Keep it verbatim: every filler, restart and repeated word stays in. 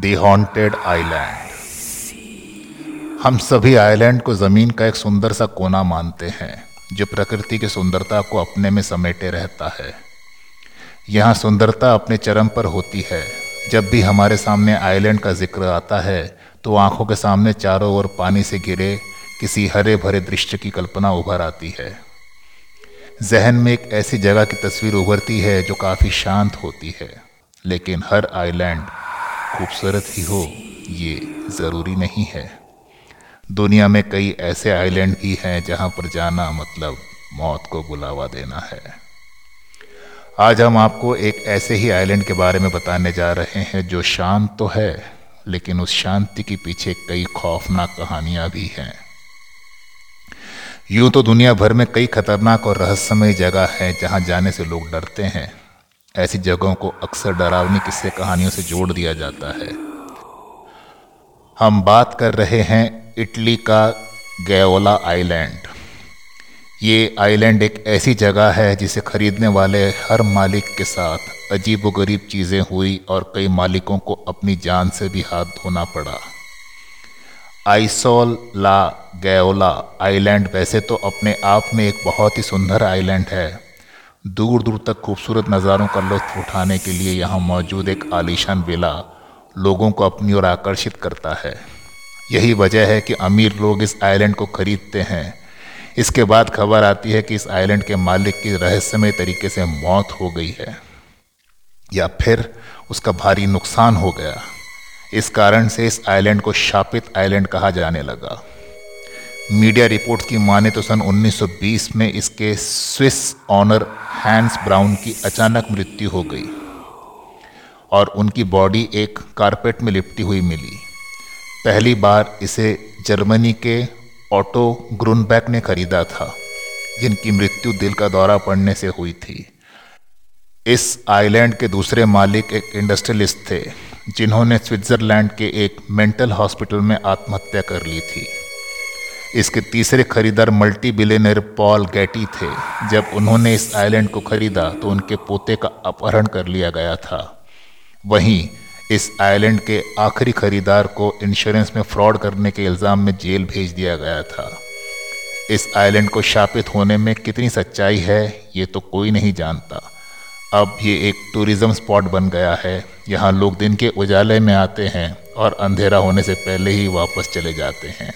दी haunted island. हम सभी island को ज़मीन का एक सुंदर सा कोना मानते हैं जो प्रकृति की सुंदरता को अपने में समेटे रहता है। यहाँ सुंदरता अपने चरम पर होती है। जब भी हमारे सामने आइलैंड का जिक्र आता है तो आंखों के सामने चारों ओर पानी से घिरे किसी हरे भरे दृश्य की कल्पना उभर आती है। जहन में एक ऐसी जगह की तस्वीर उभरती है जो काफ़ी शांत होती है, लेकिन हर आइलैंड खूबसूरत ही हो ये ज़रूरी नहीं है। दुनिया में कई ऐसे आइलैंड भी हैं जहां पर जाना मतलब मौत को बुलावा देना है। आज हम आपको एक ऐसे ही आइलैंड के बारे में बताने जा रहे हैं जो शांत तो है, लेकिन उस शांति के पीछे कई खौफनाक कहानियां भी हैं। यूँ तो दुनिया भर में कई खतरनाक और रहस्यमय जगह हैं जहां जाने से लोग डरते हैं। ऐसी जगहों को अक्सर डरावनी किस्से कहानियों से जोड़ दिया जाता है। हम बात कर रहे हैं इटली का गैयोला आइलैंड। ये आइलैंड एक ऐसी जगह है जिसे खरीदने वाले हर मालिक के साथ अजीबोगरीब चीज़ें हुई और कई मालिकों को अपनी जान से भी हाथ धोना पड़ा। आइसोल ला गैयोला आइलैंड वैसे तो अपने आप में एक बहुत ही सुंदर आइलैंड है। दूर दूर तक खूबसूरत नज़ारों का लुत्फ उठाने के लिए यहाँ मौजूद एक आलीशान विला लोगों को अपनी ओर आकर्षित करता है। यही वजह है कि अमीर लोग इस आइलैंड को खरीदते हैं। इसके बाद खबर आती है कि इस आइलैंड के मालिक की रहस्यमय तरीके से मौत हो गई है या फिर उसका भारी नुकसान हो गया। इस कारण से इस आइलैंड को शापित आइलैंड कहा जाने लगा। मीडिया रिपोर्ट्स की माने तो सन उन्नीस सौ बीस में इसके स्विस ऑनर हैंस ब्राउन की अचानक मृत्यु हो गई और उनकी बॉडी एक कारपेट में लिपटी हुई मिली। पहली बार इसे जर्मनी के ऑटो ग्रुनबैक ने खरीदा था, जिनकी मृत्यु दिल का दौरा पड़ने से हुई थी। इस आइलैंड के दूसरे मालिक एक इंडस्ट्रियलिस्ट थे जिन्होंने स्विट्ज़रलैंड के एक मेंटल हॉस्पिटल में आत्महत्या कर ली थी। इसके तीसरे खरीदार मल्टी बिलियनर पॉल गेटी थे। जब उन्होंने इस आइलैंड को खरीदा तो उनके पोते का अपहरण कर लिया गया था। वहीं इस आइलैंड के आखिरी खरीदार को इंश्योरेंस में फ्रॉड करने के इल्ज़ाम में जेल भेज दिया गया था। इस आइलैंड को शापित होने में कितनी सच्चाई है ये तो कोई नहीं जानता। अब ये एक टूरिज़म स्पॉट बन गया है। यहाँ लोग दिन के उजाले में आते हैं और अंधेरा होने से पहले ही वापस चले जाते हैं।